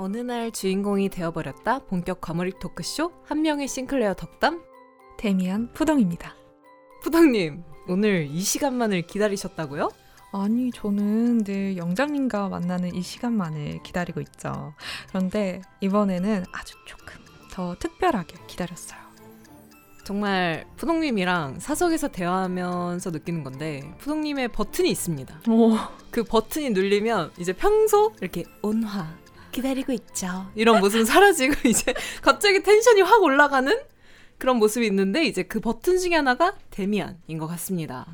어느 날 주인공이 되어버렸다 본격 과몰입 토크쇼 한 명의 싱클레어 덕담 데미안 푸덩입니다. 푸덩님, 오늘 이 시간만을 기다리셨다고요? 아니, 저는 늘 영장님과 만나는 이 시간만을 기다리고 있죠. 그런데 이번에는 아주 조금 더 특별하게 기다렸어요. 정말 푸동님이랑 사석에서 대화하면서 느끼는 건데 푸동님의 버튼이 있습니다. 오. 그 버튼이 눌리면 이제 평소 이렇게 온화 기다리고 있죠 이런 모습은 사라지고 이제 갑자기 텐션이 확 올라가는 그런 모습이 있는데 이제 그 버튼 중에 하나가 데미안인 것 같습니다.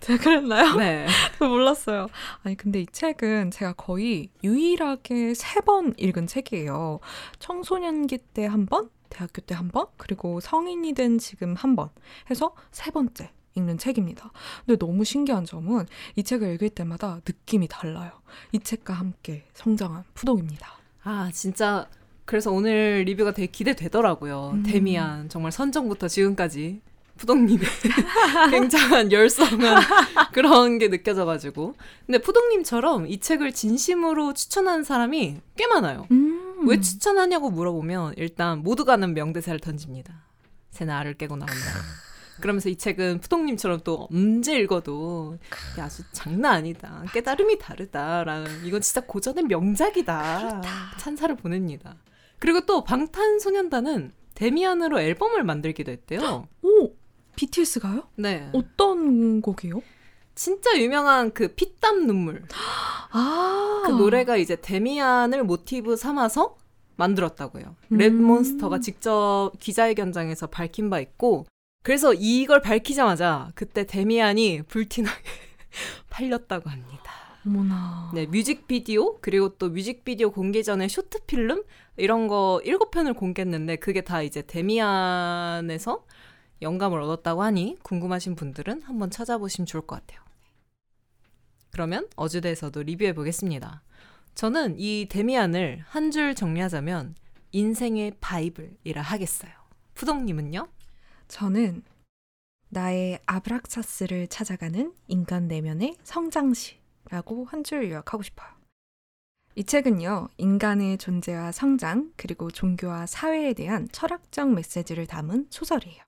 제가 그랬나요? 네. 저 몰랐어요. 아니, 근데 이 책은 제가 거의 유일하게 3번 읽은 책이에요. 청소년기 때 한 번, 대학교 때 한 번, 그리고 성인이 된 지금 한 번 해서 3번째 읽는 책입니다. 근데 너무 신기한 점은 이 책을 읽을 때마다 느낌이 달라요. 이 책과 함께 성장한 푸동입니다. 아, 진짜 그래서 오늘 리뷰가 되게 기대되더라고요. 데미안, 정말 선정부터 지금까지 푸동님의 굉장한 열성한 그런 게 느껴져가지고. 근데 푸동님처럼 이 책을 진심으로 추천하는 사람이 꽤 많아요. 왜 추천하냐고 물어보면 일단 모두가 아는 명대사를 던집니다. 새 나를 깨고 나온다. 그러면서 이 책은 푸동님처럼 또 언제 읽어도 야, 아주 장난 아니다. 깨달음이 다르다라는, 이건 진짜 고전의 명작이다. 그렇다. 찬사를 보냅니다. 그리고 또 방탄소년단은 데미안으로 앨범을 만들기도 했대요. 오! BTS가요? 네. 어떤 곡이요? 진짜 유명한 그 피땀 눈물. 아. 그 노래가 이제 데미안을 모티브 삼아서 만들었다고요. 랩몬스터가 직접 기자회견장에서 밝힌 바 있고, 그래서 이걸 밝히자마자 그때 데미안이 불티나게 팔렸다고 합니다. 어머나. 네, 뮤직비디오, 그리고 또 뮤직비디오 공개 전에 쇼트필름 이런 거 7편을 공개했는데 그게 다 이제 데미안에서 영감을 얻었다고 하니 궁금하신 분들은 한번 찾아보시면 좋을 것 같아요. 그러면 어주대에서도 리뷰해 보겠습니다. 저는 이 데미안을 한 줄 정리하자면 인생의 바이블이라 하겠어요. 푸동님은요? 저는 나의 아브락사스를 찾아가는 인간 내면의 성장시라고 한 줄 요약하고 싶어요. 이 책은요, 인간의 존재와 성장, 그리고 종교와 사회에 대한 철학적 메시지를 담은 소설이에요.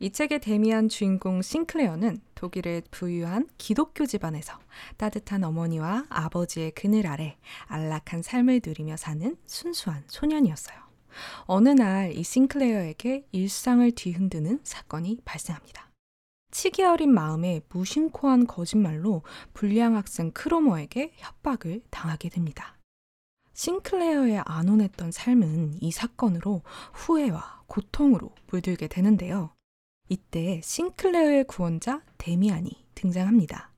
이 책의 데미안 주인공 싱클레어는 독일의 부유한 기독교 집안에서 따뜻한 어머니와 아버지의 그늘 아래 안락한 삶을 누리며 사는 순수한 소년이었어요. 어느 날 이 싱클레어에게 일상을 뒤흔드는 사건이 발생합니다. 치기 어린 마음에 무심코한 거짓말로 불량 학생 크로머에게 협박을 당하게 됩니다. 싱클레어의 안온했던 삶은 이 사건으로 후회와 고통으로 물들게 되는데요. 이때 싱클레어의 구원자 데미안이 등장합니다.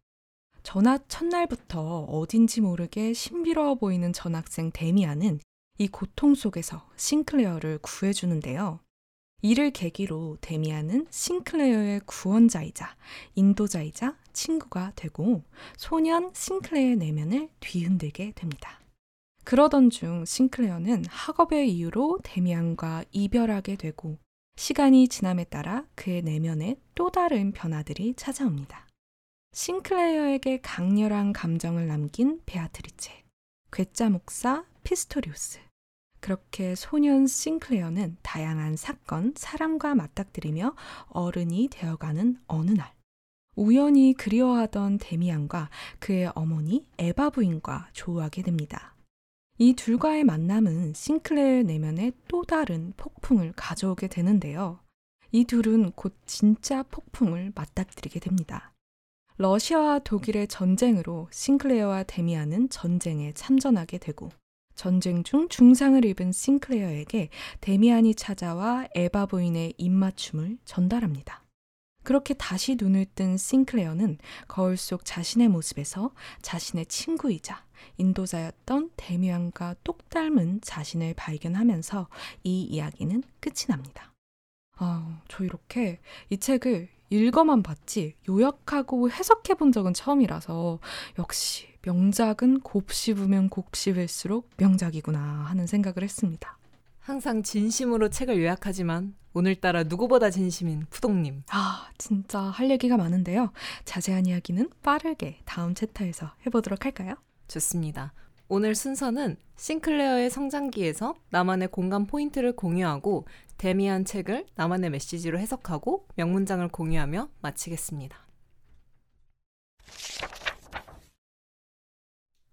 전학 첫날부터 어딘지 모르게 신비로워 보이는 전학생 데미안은 이 고통 속에서 싱클레어를 구해주는데요. 이를 계기로 데미안은 싱클레어의 구원자이자 인도자이자 친구가 되고 소년 싱클레어의 내면을 뒤흔들게 됩니다. 그러던 중 싱클레어는 학업의 이유로 데미안과 이별하게 되고 시간이 지남에 따라 그의 내면에 또 다른 변화들이 찾아옵니다. 싱클레어에게 강렬한 감정을 남긴 베아트리체, 괴짜 목사 피스토리우스. 그렇게 소년 싱클레어는 다양한 사건, 사람과 맞닥뜨리며 어른이 되어가는 어느 날 우연히 그리워하던 데미안과 그의 어머니 에바 부인과 조우하게 됩니다. 이 둘과의 만남은 싱클레어 내면에 또 다른 폭풍을 가져오게 되는데요. 이 둘은 곧 진짜 폭풍을 맞닥뜨리게 됩니다. 러시아와 독일의 전쟁으로 싱클레어와 데미안은 전쟁에 참전하게 되고 전쟁 중 중상을 입은 싱클레어에게 데미안이 찾아와 에바 부인의 입맞춤을 전달합니다. 그렇게 다시 눈을 뜬 싱클레어는 거울 속 자신의 모습에서 자신의 친구이자 인도자였던 데미안과 똑 닮은 자신을 발견하면서 이 이야기는 끝이 납니다. 저 이렇게 이 책을 읽어만 봤지 요약하고 해석해 본 적은 처음이라서 역시 명작은 곱씹으면 곱씹을수록 명작이구나 하는 생각을 했습니다. 항상 진심으로 책을 요약하지만 오늘따라 누구보다 진심인 푸동님. 아, 진짜 할 얘기가 많은데요. 자세한 이야기는 빠르게 다음 챕터에서 해보도록 할까요? 좋습니다. 오늘 순서는 싱클레어의 성장기에서 나만의 공감 포인트를 공유하고 데미안 책을 나만의 메시지로 해석하고 명문장을 공유하며 마치겠습니다.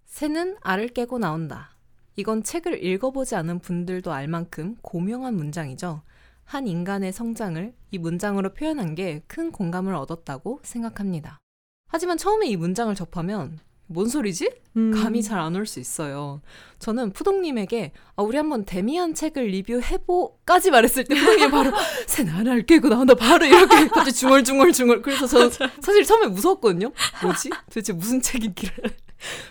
새는 알을 깨고 나온다. 이건 책을 읽어보지 않은 분들도 알 만큼 고명한 문장이죠. 한 인간의 성장을 이 문장으로 표현한 게 큰 공감을 얻었다고 생각합니다. 하지만 처음에 이 문장을 접하면 뭔 소리지? 감이 잘 안 올 수 있어요. 저는 푸동님에게 우리 한번 데미안 책을 리뷰해보까지 말했을 때 푸동님이 바로 새나라를 깨고 나온다 바로 이렇게 갑자기 중얼중얼. 그래서 저는 사실 처음에 무서웠거든요. 뭐지? 도대체 무슨 책이길래.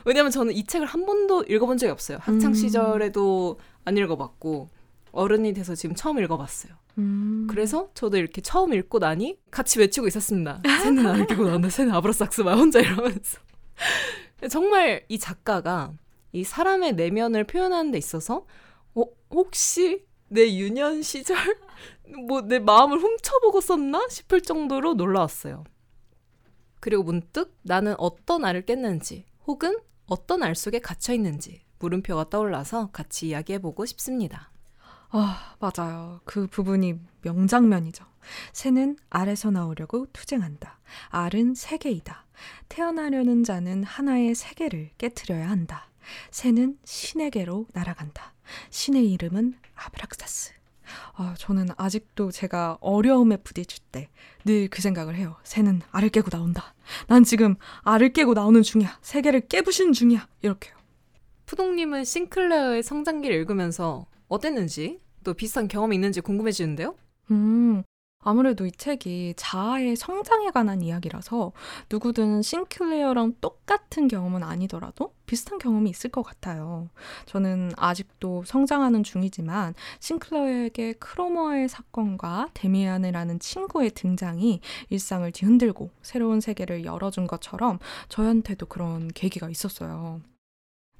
왜냐면 저는 이 책을 한 번도 읽어본 적이 없어요. 학창시절에도 안 읽어봤고 어른이 돼서 지금 처음 읽어봤어요. 그래서 저도 이렇게 처음 읽고 나니 같이 외치고 있었습니다. 새는 안 읽고 나온다. 새는 아브라삭스 막 혼자 이러면서. 정말 이 작가가 이 사람의 내면을 표현하는 데 있어서 혹시 내 유년 시절 내 마음을 훔쳐보고 썼나 싶을 정도로 놀라웠어요. 그리고 문득 나는 어떤 알을 깼는지 혹은 어떤 알 속에 갇혀있는지 물음표가 떠올라서 같이 이야기해보고 싶습니다. 맞아요. 그 부분이 명장면이죠. 새는 알에서 나오려고 투쟁한다. 알은 세계이다. 태어나려는 자는 하나의 세계를 깨트려야 한다. 새는 신에게로 날아간다. 신의 이름은 아브락사스. 저는 아직도 제가 어려움에 부딪힐 때 늘 그 생각을 해요. 새는 알을 깨고 나온다. 난 지금 알을 깨고 나오는 중이야. 세계를 깨부시는 중이야. 이렇게요. 푸동님은 싱클레어의 성장기를 읽으면서 어땠는지 또 비슷한 경험이 있는지 궁금해지는데요. 아무래도 이 책이 자아의 성장에 관한 이야기라서 누구든 싱클레어랑 똑같은 경험은 아니더라도 비슷한 경험이 있을 것 같아요. 저는 아직도 성장하는 중이지만 싱클레어에게 크로머의 사건과 데미안이라는 친구의 등장이 일상을 뒤흔들고 새로운 세계를 열어준 것처럼 저한테도 그런 계기가 있었어요.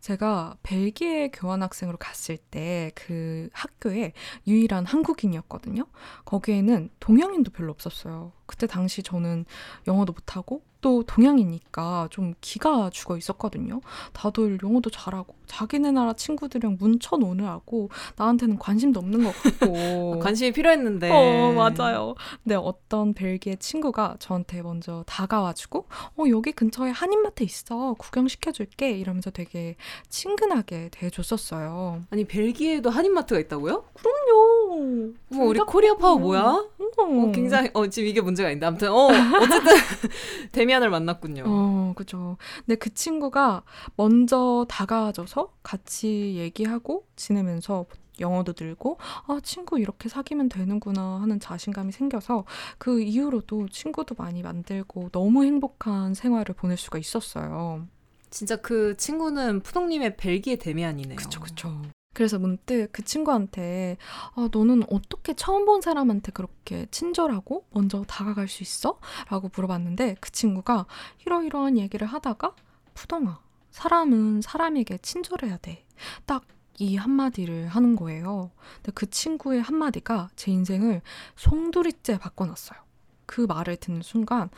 제가 벨기에 교환학생으로 갔을 때 그 학교에 유일한 한국인이었거든요. 거기에는 동양인도 별로 없었어요. 그때 당시 저는 영어도 못하고 또 동양이니까 좀 기가 죽어 있었거든요. 다들 영어도 잘하고 자기네 나라 친구들이랑 문쳐 노느라고 나한테는 관심도 없는 것 같고 관심이 필요했는데 맞아요. 근데 어떤 벨기에 친구가 저한테 먼저 다가와주고 여기 근처에 한인마트 있어 구경시켜줄게 이러면서 되게 친근하게 대해줬었어요. 아니 벨기에에도 한인마트가 있다고요? 그럼요. 우리 코리아 파워 뭐야? 굉장히 지금 이게 문제가 있는데 아무튼 어쨌든 데미안을 만났군요. 그죠. 근데 그 친구가 먼저 다가와줘서 같이 얘기하고 지내면서 영어도 늘고 친구 이렇게 사귀면 되는구나 하는 자신감이 생겨서 그 이후로도 친구도 많이 만들고 너무 행복한 생활을 보낼 수가 있었어요. 진짜 그 친구는 푸동님의 벨기에 데미안이네요. 그쵸. 그래서 문득 그 친구한테 너는 어떻게 처음 본 사람한테 그렇게 친절하고 먼저 다가갈 수 있어? 라고 물어봤는데 그 친구가 이러이러한 얘기를 하다가 푸동아, 사람은 사람에게 친절해야 돼. 딱 이 한마디를 하는 거예요. 근데 그 친구의 한마디가 제 인생을 송두리째 바꿔놨어요. 그 말을 듣는 순간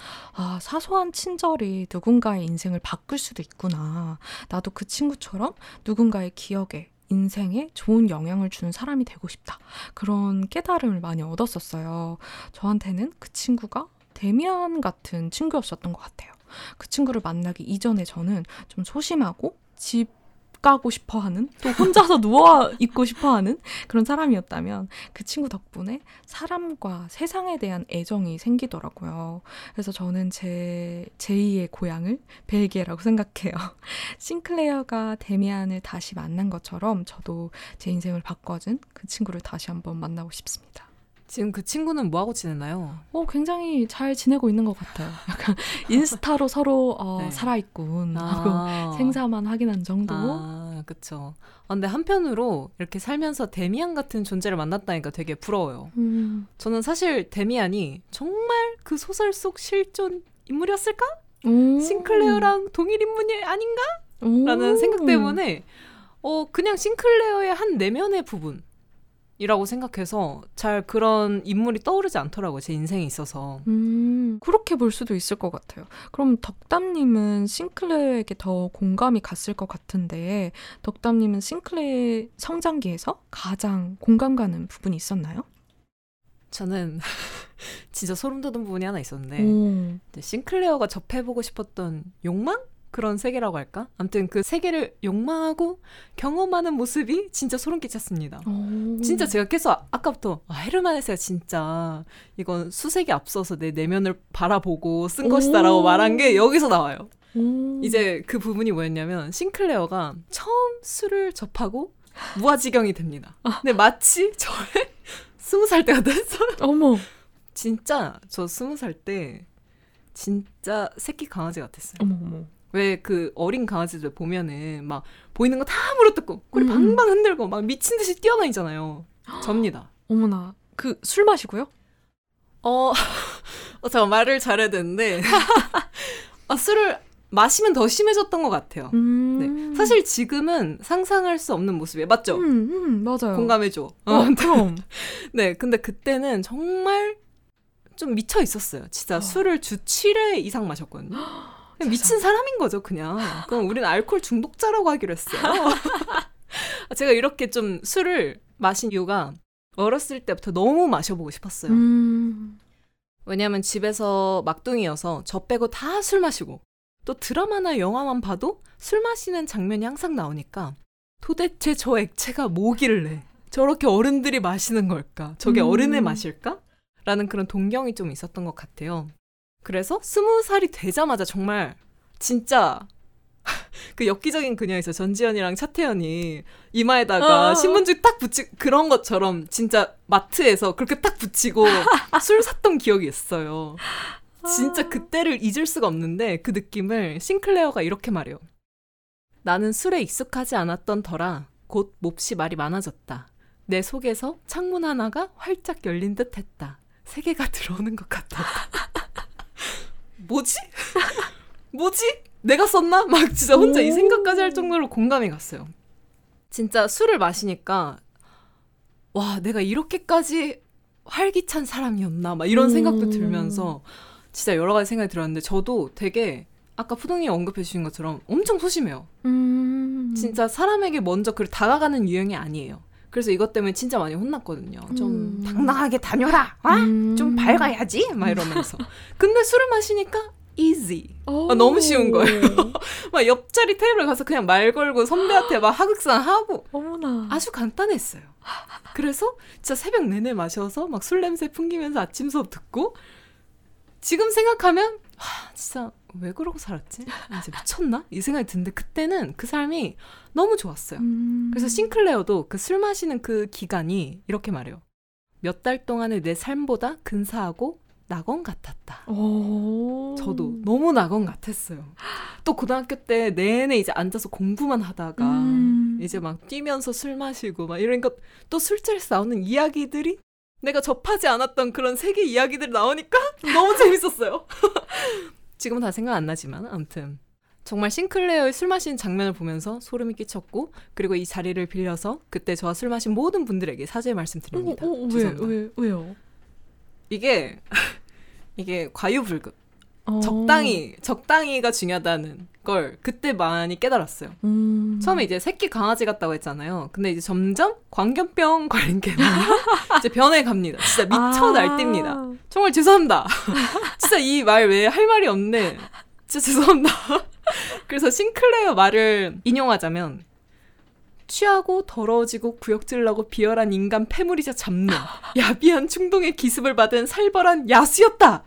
사소한 친절이 누군가의 인생을 바꿀 수도 있구나. 나도 그 친구처럼 누군가의 기억에 인생에 좋은 영향을 주는 사람이 되고 싶다. 그런 깨달음을 많이 얻었었어요. 저한테는 그 친구가 데미안 같은 친구였었던 것 같아요. 그 친구를 만나기 이전에 저는 좀 소심하고 집 가고 싶어하는 또 혼자서 누워있고 싶어하는 그런 사람이었다면 그 친구 덕분에 사람과 세상에 대한 애정이 생기더라고요. 그래서 저는 제2의 고향을 벨기에라고 생각해요. 싱클레어가 데미안을 다시 만난 것처럼 저도 제 인생을 바꿔준 그 친구를 다시 한번 만나고 싶습니다. 지금 그 친구는 뭐하고 지내나요? 굉장히 잘 지내고 있는 것 같아요. 약간 인스타로 서로 네. 살아있군 하고 생사만 확인한 정도? 그쵸. 근데 한편으로 이렇게 살면서 데미안 같은 존재를 만났다니까 되게 부러워요. 저는 사실 데미안이 정말 그 소설 속 실존 인물이었을까? 싱클레어랑 동일 인물이 아닌가? 라는 생각 때문에 그냥 싱클레어의 한 내면의 부분 이라고 생각해서 잘 그런 인물이 떠오르지 않더라고요. 제 인생에 있어서. 그렇게 볼 수도 있을 것 같아요. 그럼 덕담님은 싱클레어에게 더 공감이 갔을 것 같은데 덕담님은 싱클레어의 성장기에서 가장 공감 가는 부분이 있었나요? 저는 진짜 소름 돋은 부분이 하나 있었는데 싱클레어가 접해보고 싶었던 욕망? 그런 세계라고 할까? 아무튼 그 세계를 욕망하고 경험하는 모습이 진짜 소름 끼쳤습니다. 오. 진짜 제가 계속 아까부터 헤르만에서야 진짜 이건 수색에 앞서서 내 내면을 바라보고 쓴 것이다라고 말한 게 여기서 나와요. 이제 그 부분이 뭐였냐면 싱클레어가 처음 술을 접하고 무아지경이 됩니다. 근데 마치 저의 20살 때가 됐어요. 어머. 진짜 저 20살 때 진짜 새끼 강아지 같았어요. 어머. 왜 그 어린 강아지들 보면은 막 보이는 거 다 물어뜯고 꼬리 방방 흔들고 막 미친 듯이 뛰어다니잖아요. 접니다. 어머나. 그 술 마시고요? 제가 말을 잘해야 되는데 술을 마시면 더 심해졌던 것 같아요. 네. 사실 지금은 상상할 수 없는 모습이에요. 맞죠? 맞아요. 공감해줘. 그럼. 네, 근데 그때는 정말 좀 미쳐 있었어요. 진짜 술을 주 7회 이상 마셨거든요. 미친 사람인 거죠, 그냥. 그럼 우리는 알코올 중독자라고 하기로 했어요. 제가 이렇게 좀 술을 마신 이유가 어렸을 때부터 너무 마셔보고 싶었어요. 왜냐하면 집에서 막둥이여서 저 빼고 다 술 마시고 또 드라마나 영화만 봐도 술 마시는 장면이 항상 나오니까 도대체 저 액체가 뭐길래 저렇게 어른들이 마시는 걸까? 저게 어른의 맛일까? 라는 그런 동경이 좀 있었던 것 같아요. 그래서 20살이 되자마자 정말 진짜 그 엽기적인 그녀에서 전지현이랑 차태현이 이마에다가 신문지 딱 붙이고 그런 것처럼 진짜 마트에서 그렇게 딱 붙이고 술 샀던 기억이 있어요. 진짜 그때를 잊을 수가 없는데 그 느낌을 싱클레어가 이렇게 말해요. 나는 술에 익숙하지 않았던 터라 곧 몹시 말이 많아졌다. 내 속에서 창문 하나가 활짝 열린 듯 했다. 세계가 들어오는 것 같았다. 뭐지? 내가 썼나? 막 진짜 혼자 이 생각까지 할 정도로 공감이 갔어요. 진짜 술을 마시니까 와, 내가 이렇게까지 활기찬 사람이었나? 막 이런 생각도 들면서 진짜 여러 가지 생각이 들었는데 저도 되게 아까 푸동이 언급해 주신 것처럼 엄청 소심해요. 진짜 사람에게 먼저 다가가는 유형이 아니에요. 그래서 이것 때문에 진짜 많이 혼났거든요. 좀 당당하게 다녀라. 좀 밝아야지. 막 이러면서. 근데 술을 마시니까 easy. 너무 쉬운 거예요. 막 옆자리 테이블에 가서 그냥 말 걸고 선배한테 막 하극상 하고. 어머나. 아주 간단했어요. 그래서 진짜 새벽 내내 마셔서 막 술 냄새 풍기면서 아침 수업 듣고 지금 생각하면 진짜 왜 그러고 살았지? 이제 미쳤나? 이 생각이 드는데 그때는 그 삶이 너무 좋았어요. 그래서 싱클레어도 그 술 마시는 그 기간이 이렇게 말해요. 몇 달 동안의 내 삶보다 근사하고 낙원 같았다. 오. 저도 너무 낙원 같았어요. 또 고등학교 때 내내 이제 앉아서 공부만 하다가 이제 막 뛰면서 술 마시고 막 이런 것 또 술자리에서 나오는 이야기들이 내가 접하지 않았던 그런 세계 이야기들이 나오니까 너무 재밌었어요. 지금은 다 생각 안 나지만 아무튼 정말 싱클레어의 술 마시는 장면을 보면서 소름이 끼쳤고 그리고 이 자리를 빌려서 그때 저와 술 마신 모든 분들에게 사죄의 말씀드립니다. 왜요? 이게 과유불급. 적당히가 중요하다는 걸 그때 많이 깨달았어요. 처음에 이제 새끼 강아지 같다고 했잖아요. 근데 이제 점점 광견병 걸린 게 이제 변해갑니다. 진짜 미쳐 날뜁니다. 정말 죄송합니다. 진짜 이 말 외에 할 말이 없네. 진짜 죄송합니다. 그래서 싱클레어 말을 인용하자면 취하고 더러워지고 구역질나고 비열한 인간 패물이자 잡놈 야비한 충동의 기습을 받은 살벌한 야수였다.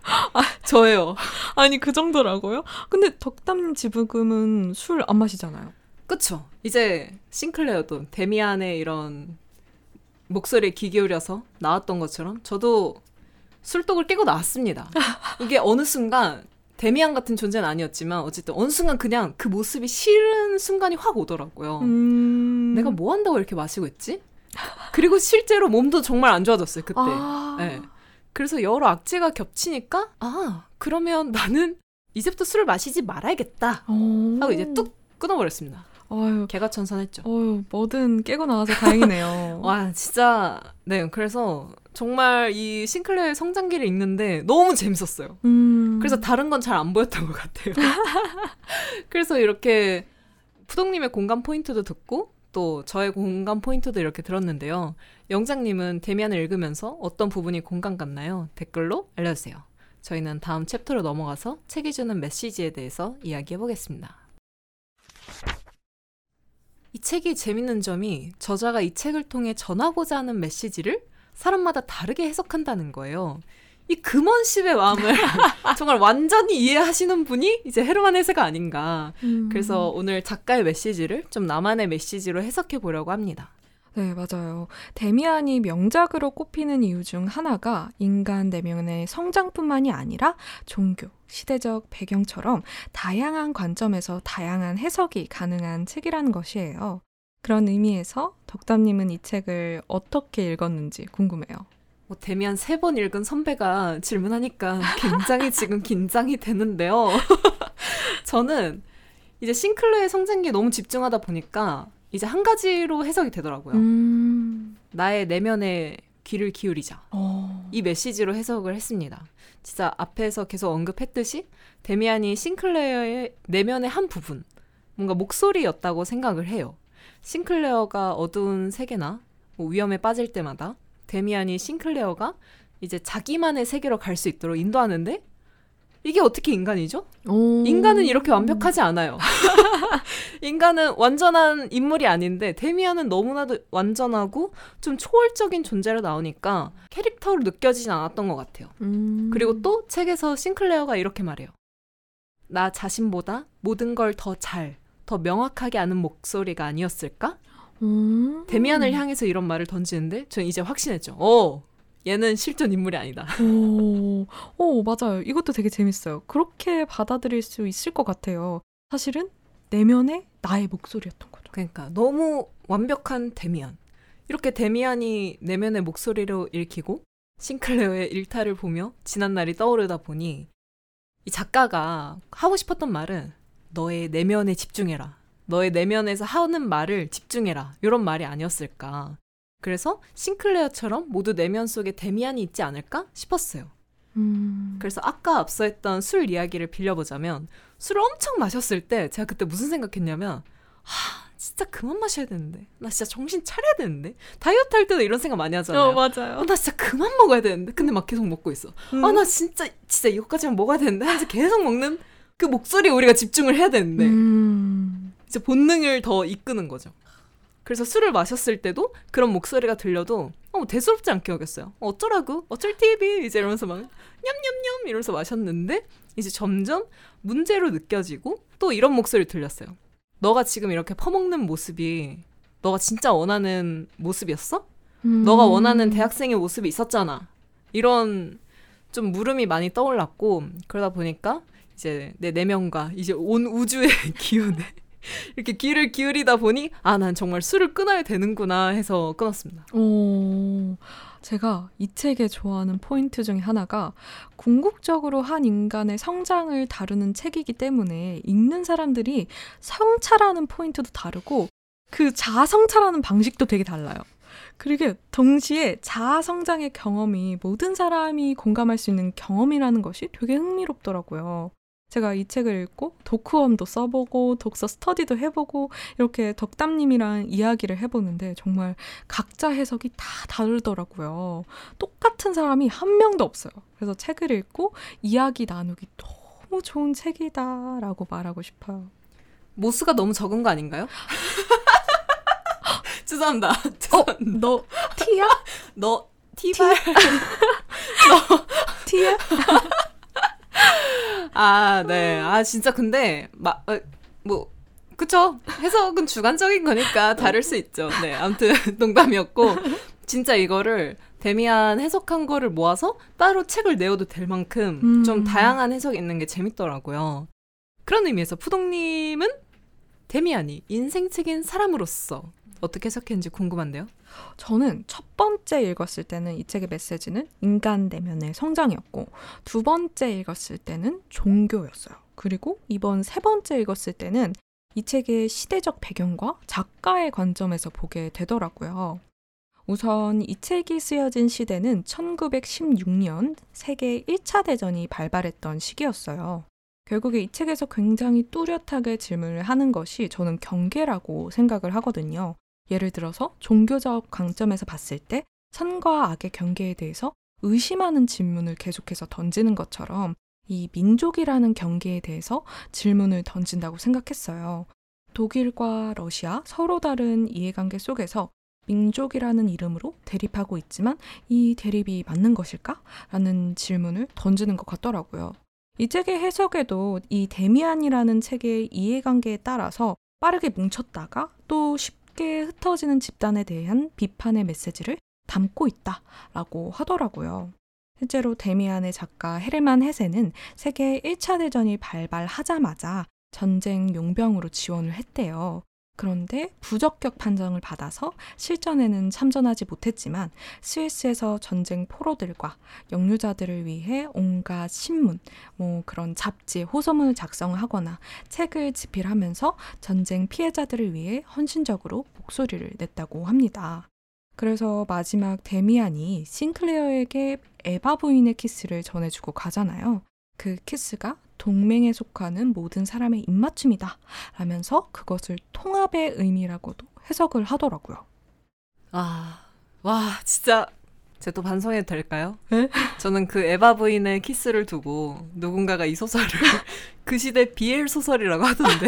저예요. 아니 그 정도라고요? 근데 덕담 지부금은 술 안 마시잖아요. 그쵸. 이제 싱클레어도 데미안의 이런 목소리에 귀 기울여서 나왔던 것처럼 저도 술독을 깨고 나왔습니다. 이게 어느 순간 데미안 같은 존재는 아니었지만 어쨌든 어느 순간 그냥 그 모습이 싫은 순간이 확 오더라고요. 내가 뭐 한다고 이렇게 마시고 있지? 그리고 실제로 몸도 정말 안 좋아졌어요. 그때. 네. 그래서 여러 악재가 겹치니까 그러면 나는 이제부터 술을 마시지 말아야겠다 하고 이제 뚝 끊어버렸습니다. 어휴, 개가 천선했죠. 어휴, 뭐든 깨고 나와서 다행이네요. 와, 진짜. 네, 그래서 정말 이 싱클레어의 성장기를 읽는데 너무 재밌었어요. 그래서 다른 건 잘 안 보였던 것 같아요. 그래서 이렇게 푸동님의 공감 포인트도 듣고 또 저의 공감 포인트도 이렇게 들었는데요. 영장님은 데미안을 읽으면서 어떤 부분이 공감 갔나요? 댓글로 알려주세요. 저희는 다음 챕터로 넘어가서 책이 주는 메시지에 대해서 이야기해보겠습니다. 이 책이 재밌는 점이 저자가 이 책을 통해 전하고자 하는 메시지를 사람마다 다르게 해석한다는 거예요. 이 금원십의 마음을 정말 완전히 이해하시는 분이 이제 헤르만 헤세가 아닌가. 그래서 오늘 작가의 메시지를 좀 나만의 메시지로 해석해 보려고 합니다. 네, 맞아요. 데미안이 명작으로 꼽히는 이유 중 하나가 인간 내면의 성장뿐만이 아니라 종교, 시대적 배경처럼 다양한 관점에서 다양한 해석이 가능한 책이라는 것이에요. 그런 의미에서 덕담님은 이 책을 어떻게 읽었는지 궁금해요. 뭐 데미안 3번 읽은 선배가 질문하니까 굉장히 지금 긴장이 되는데요. 저는 이제 싱클레의 성장기에 너무 집중하다 보니까 이제 한 가지로 해석이 되더라고요. 나의 내면에 귀를 기울이자. 이 메시지로 해석을 했습니다. 진짜 앞에서 계속 언급했듯이 데미안이 싱클레어의 내면의 한 부분, 뭔가 목소리였다고 생각을 해요. 싱클레어가 어두운 세계나 뭐 위험에 빠질 때마다 데미안이 싱클레어가 이제 자기만의 세계로 갈 수 있도록 인도하는데 이게 어떻게 인간이죠? 인간은 이렇게 완벽하지 않아요. 인간은 완전한 인물이 아닌데 데미안은 너무나도 완전하고 좀 초월적인 존재로 나오니까 캐릭터로 느껴지진 않았던 것 같아요. 그리고 또 책에서 싱클레어가 이렇게 말해요. 나 자신보다 모든 걸 더 잘, 더 명확하게 아는 목소리가 아니었을까? 데미안을 향해서 이런 말을 던지는데 전 이제 확신했죠. 얘는 실존 인물이 아니다. 오, 맞아요. 이것도 되게 재밌어요. 그렇게 받아들일 수 있을 것 같아요. 사실은 내면의 나의 목소리였던 거죠. 그러니까 너무 완벽한 데미안. 이렇게 데미안이 내면의 목소리로 읽히고 싱클레어의 일탈을 보며 지난 날이 떠오르다 보니 이 작가가 하고 싶었던 말은 너의 내면에 집중해라. 너의 내면에서 하는 말을 집중해라. 이런 말이 아니었을까. 그래서 싱클레어처럼 모두 내면 속에 데미안이 있지 않을까 싶었어요. 그래서 아까 앞서 했던 술 이야기를 빌려보자면 술을 엄청 마셨을 때 제가 그때 무슨 생각했냐면 진짜 그만 마셔야 되는데. 나 진짜 정신 차려야 되는데. 다이어트 할 때도 이런 생각 많이 하잖아요. 맞아요. 나 진짜 그만 먹어야 되는데. 근데 막 계속 먹고 있어. 나 진짜 이것까지만 먹어야 되는데. 하면서 계속 먹는 그 목소리에 우리가 집중을 해야 되는데. 이제 본능을 더 이끄는 거죠. 그래서 술을 마셨을 때도 그런 목소리가 들려도 대수롭지 않게 여겼어요. 어쩌라고? 어쩔 TV? 이제 이러면서 막 냠냠냠 이러면서 마셨는데 이제 점점 문제로 느껴지고 또 이런 목소리 들렸어요. 너가 지금 이렇게 퍼먹는 모습이 너가 진짜 원하는 모습이었어? 너가 원하는 대학생의 모습이 있었잖아. 이런 좀 물음이 많이 떠올랐고 그러다 보니까 이제 내 내면과 이제 온 우주의 기운에 이렇게 귀를 기울이다 보니 난 정말 술을 끊어야 되는구나 해서 끊었습니다. 제가 이 책에 좋아하는 포인트 중에 하나가 궁극적으로 한 인간의 성장을 다루는 책이기 때문에 읽는 사람들이 성찰하는 포인트도 다르고 그 자아성찰하는 방식도 되게 달라요. 그리고 동시에 자아성장의 경험이 모든 사람이 공감할 수 있는 경험이라는 것이 되게 흥미롭더라고요. 제가 이 책을 읽고 독후엄도 써보고 독서 스터디도 해보고 이렇게 덕담님이랑 이야기를 해보는데 정말 각자 해석이 다 다르더라고요. 똑같은 사람이 한 명도 없어요. 그래서 책을 읽고 이야기 나누기 너무 좋은 책이다라고 말하고 싶어요. 모수가 너무 적은 거 아닌가요? 죄송합니다. 너 티야? 너 티발? 너 티야? 네. 진짜 근데, 그쵸? 해석은 주관적인 거니까 다를 수 있죠. 네. 아무튼, 농담이었고, 진짜 이거를 데미안 해석한 거를 모아서 따로 책을 내어도 될 만큼 좀 다양한 해석이 있는 게 재밌더라고요. 그런 의미에서 푸동님은 데미안이 인생책인 사람으로서 어떻게 해석했는지 궁금한데요? 저는 첫 번째 읽었을 때는 이 책의 메시지는 인간 내면의 성장이었고 두 번째 읽었을 때는 종교였어요. 그리고 이번 세 번째 읽었을 때는 이 책의 시대적 배경과 작가의 관점에서 보게 되더라고요. 우선 이 책이 쓰여진 시대는 1916년 세계 1차 대전이 발발했던 시기였어요. 결국에 이 책에서 굉장히 뚜렷하게 질문을 하는 것이 저는 경계라고 생각을 하거든요. 예를 들어서 종교적 관점에서 봤을 때 선과 악의 경계에 대해서 의심하는 질문을 계속해서 던지는 것처럼 이 민족이라는 경계에 대해서 질문을 던진다고 생각했어요. 독일과 러시아 서로 다른 이해관계 속에서 민족이라는 이름으로 대립하고 있지만 이 대립이 맞는 것일까? 라는 질문을 던지는 것 같더라고요. 이 책의 해석에도 이 데미안이라는 책의 이해관계에 따라서 빠르게 뭉쳤다가 또 쉽게 흩어지는 집단에 대한 비판의 메시지를 담고 있다라고 하더라고요. 실제로 데미안의 작가 헤르만 헤세는 세계 1차 대전이 발발하자마자 전쟁 용병으로 지원을 했대요. 그런데 부적격 판정을 받아서 실전에는 참전하지 못했지만 스위스에서 전쟁 포로들과 영유자들을 위해 온갖 신문, 그런 잡지, 호소문을 작성하거나 책을 집필하면서 전쟁 피해자들을 위해 헌신적으로 목소리를 냈다고 합니다. 그래서 마지막 데미안이 싱클레어에게 에바 부인의 키스를 전해주고 가잖아요. 그 키스가 동맹에 속하는 모든 사람의 입맞춤이다 라면서 그것을 통합의 의미라고도 해석을 하더라고요. 진짜 제가 또 반성해도 될까요? 네? 저는 그 에바 부인의 키스를 두고 누군가가 이 소설을 그 시대 BL 소설이라고 하던데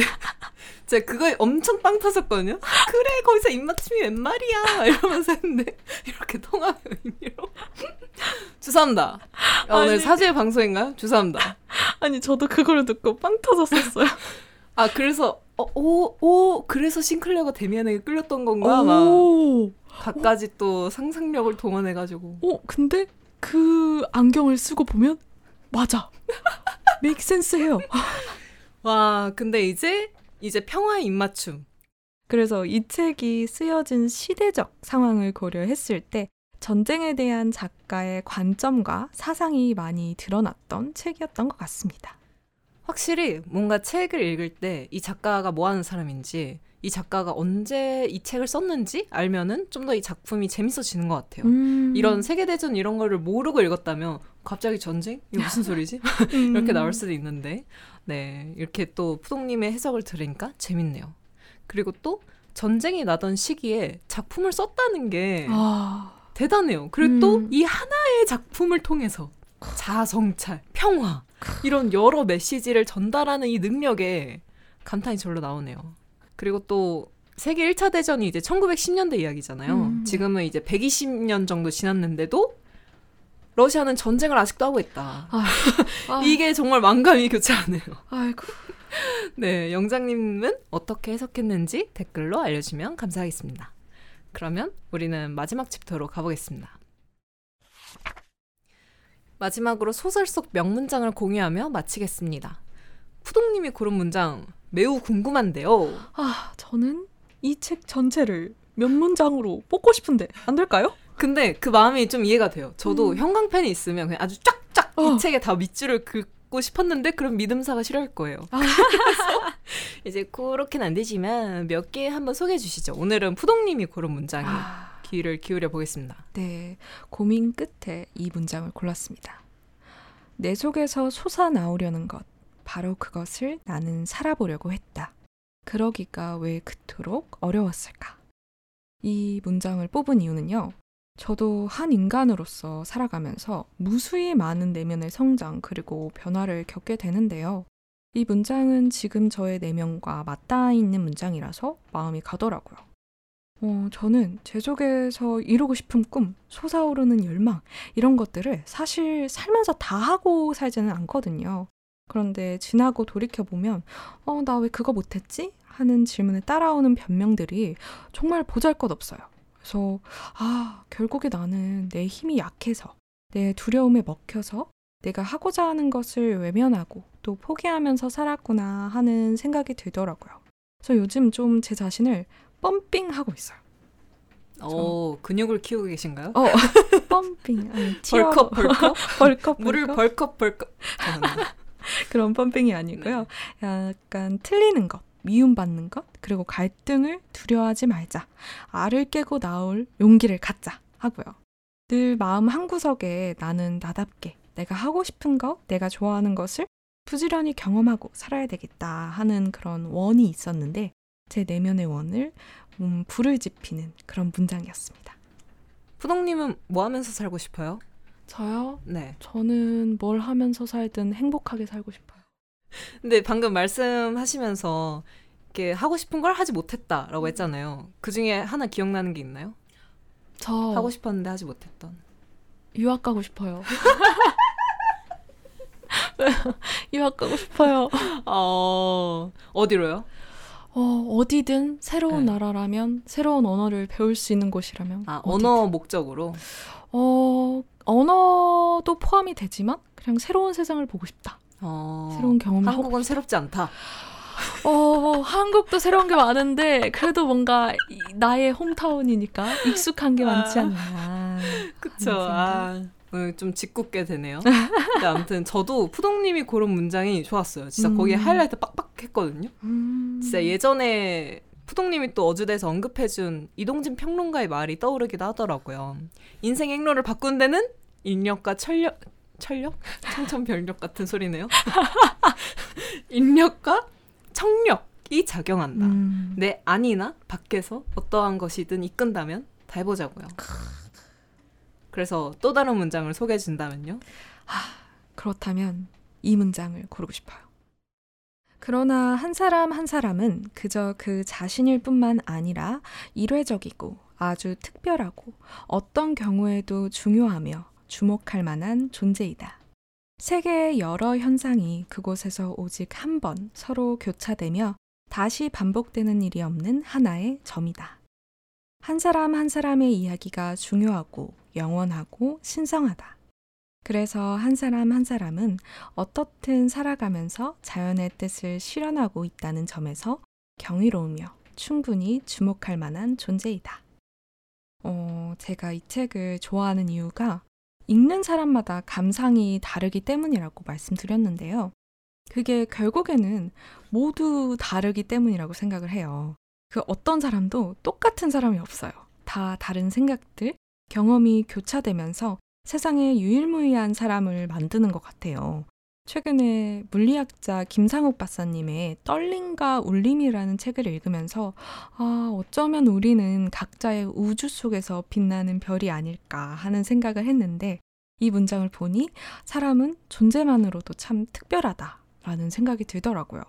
제가 그거에 엄청 빵 터졌거든요. 그래 거기서 입맞춤이 웬 말이야 이러면서 했는데 이렇게 통합의 의미로 죄송합니다. 오늘 사죄의 방송인가요? 죄송합니다. 아니 저도 그걸 듣고 빵 터졌었어요. 그래서 그래서 싱클레어가 데미안에게 끌렸던 건가? 갖가지 또 상상력을 동원해가지고. 근데 그 안경을 쓰고 보면 맞아. make sense 해요. 와, 근데 이제 평화의 입맞춤. 그래서 이 책이 쓰여진 시대적 상황을 고려했을 때 전쟁에 대한 작가의 관점과 사상이 많이 드러났던 책이었던 것 같습니다. 확실히 뭔가 책을 읽을 때 이 작가가 뭐 하는 사람인지 이 작가가 언제 이 책을 썼는지 알면은 좀 더 이 작품이 재밌어지는 것 같아요. 이런 세계대전 이런 거를 모르고 읽었다면 갑자기 전쟁? 이게 무슨 소리지? 이렇게 나올 수도 있는데 네 이렇게 또 푸동님의 해석을 들으니까 재밌네요. 그리고 또 전쟁이 나던 시기에 작품을 썼다는 게 대단해요. 그리고 또 이 하나의 작품을 통해서 자성찰, 평화 이런 여러 메시지를 전달하는 이 능력에 감탄이 절로 나오네요. 그리고 또 세계 1차 대전이 이제 1910년대 이야기잖아요. 지금은 이제 120년 정도 지났는데도 러시아는 전쟁을 아직도 하고 있다. 이게 정말 만감이 교차하네요. 아이고. 네, 영장님은 어떻게 해석했는지 댓글로 알려주면 감사하겠습니다. 그러면 우리는 마지막 챕터로 가보겠습니다. 마지막으로 소설 속 명문장을 공유하며 마치겠습니다. 푸동님이 고른 문장 매우 궁금한데요. 저는 이 책 전체를 몇 문장으로 뽑고 싶은데 안 될까요? 근데 그 마음이 좀 이해가 돼요. 저도 형광펜이 있으면 그냥 아주 쫙쫙 이 책에 다 밑줄을 긋고 싶었는데 그럼 믿음사가 싫어할 거예요. 그래서 이제 그렇게는 안 되지만 몇 개 한번 소개해 주시죠. 오늘은 푸동님이 고른 문장에 귀를 기울여 보겠습니다. 네, 고민 끝에 이 문장을 골랐습니다. 내 속에서 솟아나오려는 것 바로 그것을 나는 살아보려고 했다. 그러기가 왜 그토록 어려웠을까? 이 문장을 뽑은 이유는요. 저도 한 인간으로서 살아가면서 무수히 많은 내면의 성장 그리고 변화를 겪게 되는데요. 이 문장은 지금 저의 내면과 맞닿아 있는 문장이라서 마음이 가더라고요. 저는 제 속에서 이루고 싶은 꿈, 솟아오르는 열망 이런 것들을 사실 살면서 다 하고 살지는 않거든요. 그런데 지나고 돌이켜보면 나 왜 그거 못했지? 하는 질문에 따라오는 변명들이 정말 보잘것없어요. 그래서 결국에 나는 내 힘이 약해서 내 두려움에 먹혀서 내가 하고자 하는 것을 외면하고 또 포기하면서 살았구나 하는 생각이 들더라고요. 그래서 요즘 좀 제 자신을 펌핑하고 있어요. 근육을 키우고 계신가요? 펌핑. 벌컥. 물을 벌컥. 그런 펌핑이 아니고요. 약간 틀리는 것, 미움받는 것, 그리고 갈등을 두려워하지 말자, 알을 깨고 나올 용기를 갖자 하고요. 늘 마음 한구석에 나는 나답게 내가 하고 싶은 것, 내가 좋아하는 것을 부지런히 경험하고 살아야 되겠다 하는 그런 원이 있었는데, 제 내면의 원을 불을 지피는 그런 문장이었습니다. 푸동님은 뭐 하면서 살고 싶어요? 저요? 네. 저는 뭘 하면서 살든 행복하게 살고 싶어요. 근데 방금 말씀하시면서 이렇게 하고 싶은 걸 하지 못했다라고 했잖아요. 그중에 하나 기억나는 게 있나요? 저 하고 싶었는데 하지 못했던. 유학 가고 싶어요. 유학 가고 싶어요. 어디로요? 어디든 새로운 나라라면, 새로운 언어를 배울 수 있는 곳이라면. 아, 어디든. 언어 목적으로? 언어도 포함이 되지만 그냥 새로운 세상을 보고 싶다. 새로운 경험을 하고 싶다. 한국은 새롭지 않다. 한국도 새로운 게 많은데 그래도 뭔가 나의 홈타운이니까 익숙한 게 많지 않나. 그쵸. 오늘 좀 짓궂게 되네요. 근데 아무튼 저도 푸동님이 고른 문장이 좋았어요. 진짜 거기에 하이라이트 빡빡 했거든요. 진짜 예전에 푸동님이 또 어주대에서 언급해준 이동진 평론가의 말이 떠오르기도 하더라고요. 인생 행로를 바꾼 데는 인력과 철력? 청천벽력 같은 소리네요. 인력과 청력이 작용한다. 내 안이나 밖에서 어떠한 것이든 이끈다면 다 해보자고요. 그래서 또 다른 문장을 소개해 준다면요? 그렇다면 이 문장을 고르고 싶어요. 그러나 한 사람 한 사람은 그저 그 자신일 뿐만 아니라 일회적이고 아주 특별하고 어떤 경우에도 중요하며 주목할 만한 존재이다. 세계의 여러 현상이 그곳에서 오직 한 번 서로 교차되며 다시 반복되는 일이 없는 하나의 점이다. 한 사람 한 사람의 이야기가 중요하고 영원하고 신성하다. 그래서 한 사람 한 사람은 어떻든 살아가면서 자연의 뜻을 실현하고 있다는 점에서 경이로우며 충분히 주목할 만한 존재이다. 제가 이 책을 좋아하는 이유가 읽는 사람마다 감상이 다르기 때문이라고 말씀드렸는데요. 그게 결국에는 모두 다르기 때문이라고 생각을 해요. 그 어떤 사람도 똑같은 사람이 없어요. 다 다른 생각들, 경험이 교차되면서 세상에 유일무이한 사람을 만드는 것 같아요. 최근에 물리학자 김상욱 박사님의 떨림과 울림이라는 책을 읽으면서 어쩌면 우리는 각자의 우주 속에서 빛나는 별이 아닐까 하는 생각을 했는데, 이 문장을 보니 사람은 존재만으로도 참 특별하다라는 생각이 들더라고요.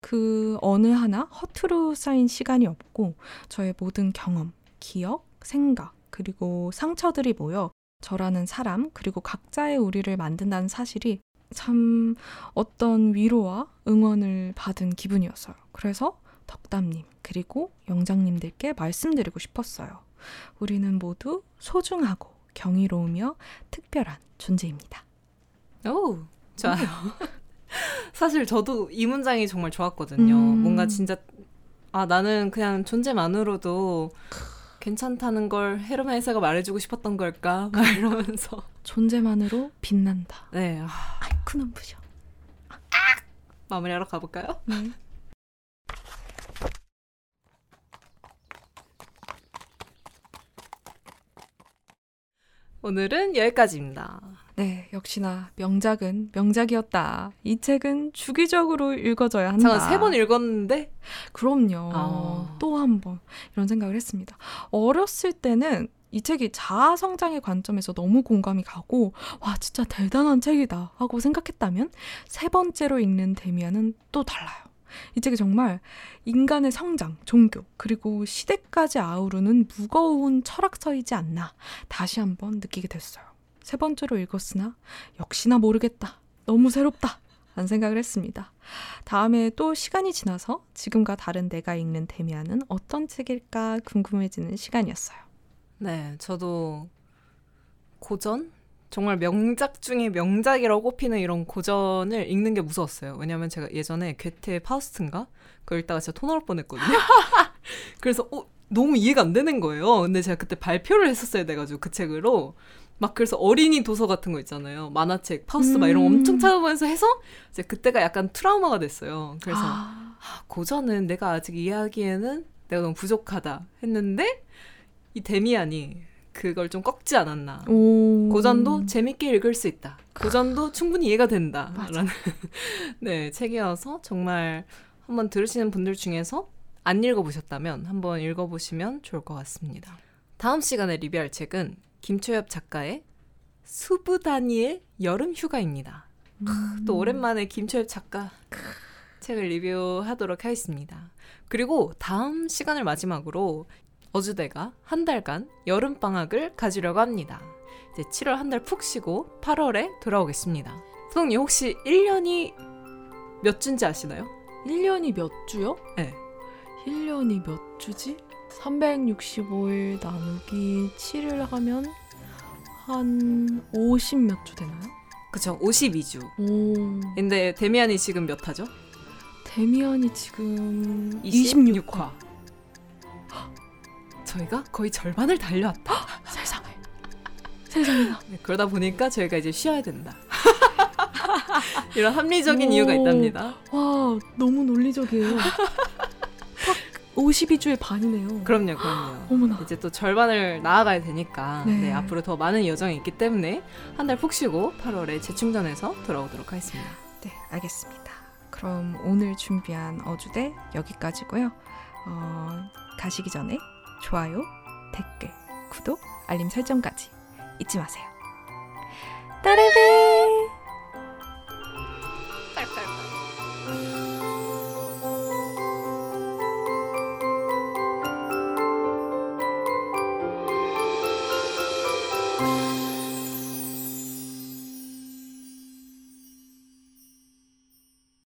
그 어느 하나 허투루 쌓인 시간이 없고 저의 모든 경험, 기억, 생각, 그리고 상처들이 모여 저라는 사람, 그리고 각자의 우리를 만든다는 사실이 참 어떤 위로와 응원을 받은 기분이었어요. 그래서 덕담님 그리고 영장님들께 말씀드리고 싶었어요. 우리는 모두 소중하고 경이로우며 특별한 존재입니다. 오, 좋아요. 사실 저도 이 문장이 정말 좋았거든요. 뭔가 진짜 나는 그냥 존재만으로도 괜찮다는 걸 헤르메스가 말해주고 싶었던 걸까? 막 이러면서 존재만으로 빛난다. 네. 아이쿠 눈부셔. 마무리하러 가볼까요? 네. 오늘은 여기까지입니다. 네, 역시나 명작은 명작이었다. 이 책은 주기적으로 읽어져야 한다. 제가 3번 읽었는데? 그럼요. 또 한 번 이런 생각을 했습니다. 어렸을 때는 이 책이 자아 성장의 관점에서 너무 공감이 가고 와 진짜 대단한 책이다 하고 생각했다면, 3번째로 읽는 데미안은 또 달라요. 이 책이 정말 인간의 성장, 종교, 그리고 시대까지 아우르는 무거운 철학서이지 않나 다시 한번 느끼게 됐어요. 3번째로 읽었으나 역시나 모르겠다, 너무 새롭다 라는 생각을 했습니다. 다음에 또 시간이 지나서 지금과 다른 내가 읽는 데미안은 어떤 책일까 궁금해지는 시간이었어요. 네, 저도 고전? 정말 명작 중에 명작이라고 꼽히는 이런 고전을 읽는 게 무서웠어요. 왜냐하면 제가 예전에 괴테의 파우스트인가? 그걸 읽다가 진짜 토 나올 뻔했거든요. 그래서 너무 이해가 안 되는 거예요. 근데 제가 그때 발표를 했었어야 돼가지고 그 책으로 막, 그래서 어린이 도서 같은 거 있잖아요. 만화책, 파우스트 막 이런 거 엄청 찾아보면서 해서 이제 그때가 약간 트라우마가 됐어요. 그래서 고전은 내가 아직 이해하기에는 내가 너무 부족하다 했는데 이 데미안이 그걸 좀 꺾지 않았나. 오. 고전도 재밌게 읽을 수 있다. 고전도 충분히 이해가 된다. 라는 네, 책이어서 정말 한번 들으시는 분들 중에서 안 읽어보셨다면 한번 읽어보시면 좋을 것 같습니다. 다음 시간에 리뷰할 책은 김초엽 작가의 수부다니엘 여름휴가입니다. 또 오랜만에 김초엽 작가 책을 리뷰하도록 하겠습니다. 그리고 다음 시간을 마지막으로 어주대가 한 달간 여름방학을 가지려고 합니다. 이제 7월 한 달 푹 쉬고 8월에 돌아오겠습니다. 소동님 혹시 1년이 몇 주인지 아시나요? 1년이 몇 주요? 네. 1년이 몇 주지? 365일 나누기 7을 하면 한 50 몇 주 되나요? 그쵸, 52주. 오. 근데 데미안이 지금 몇 화죠? 데미안이 지금 26화. 저희가 거의 절반을 달려왔다. 세상에. 세상에. 네, 그러다 보니까 저희가 이제 쉬어야 된다. 이런 합리적인 이유가 있답니다. 와, 너무 논리적이에요. 52주의 반이네요. 그럼요, 그럼요. 어머나. 이제 또 절반을 나아가야 되니까 네. 네, 앞으로 더 많은 여정이 있기 때문에 한 달 푹 쉬고 8월에 재충전해서 돌아오도록 하겠습니다. 네, 알겠습니다. 그럼 오늘 준비한 어주대 여기까지고요. 가시기 전에 좋아요, 댓글, 구독, 알림 설정까지 잊지 마세요. 따르릉!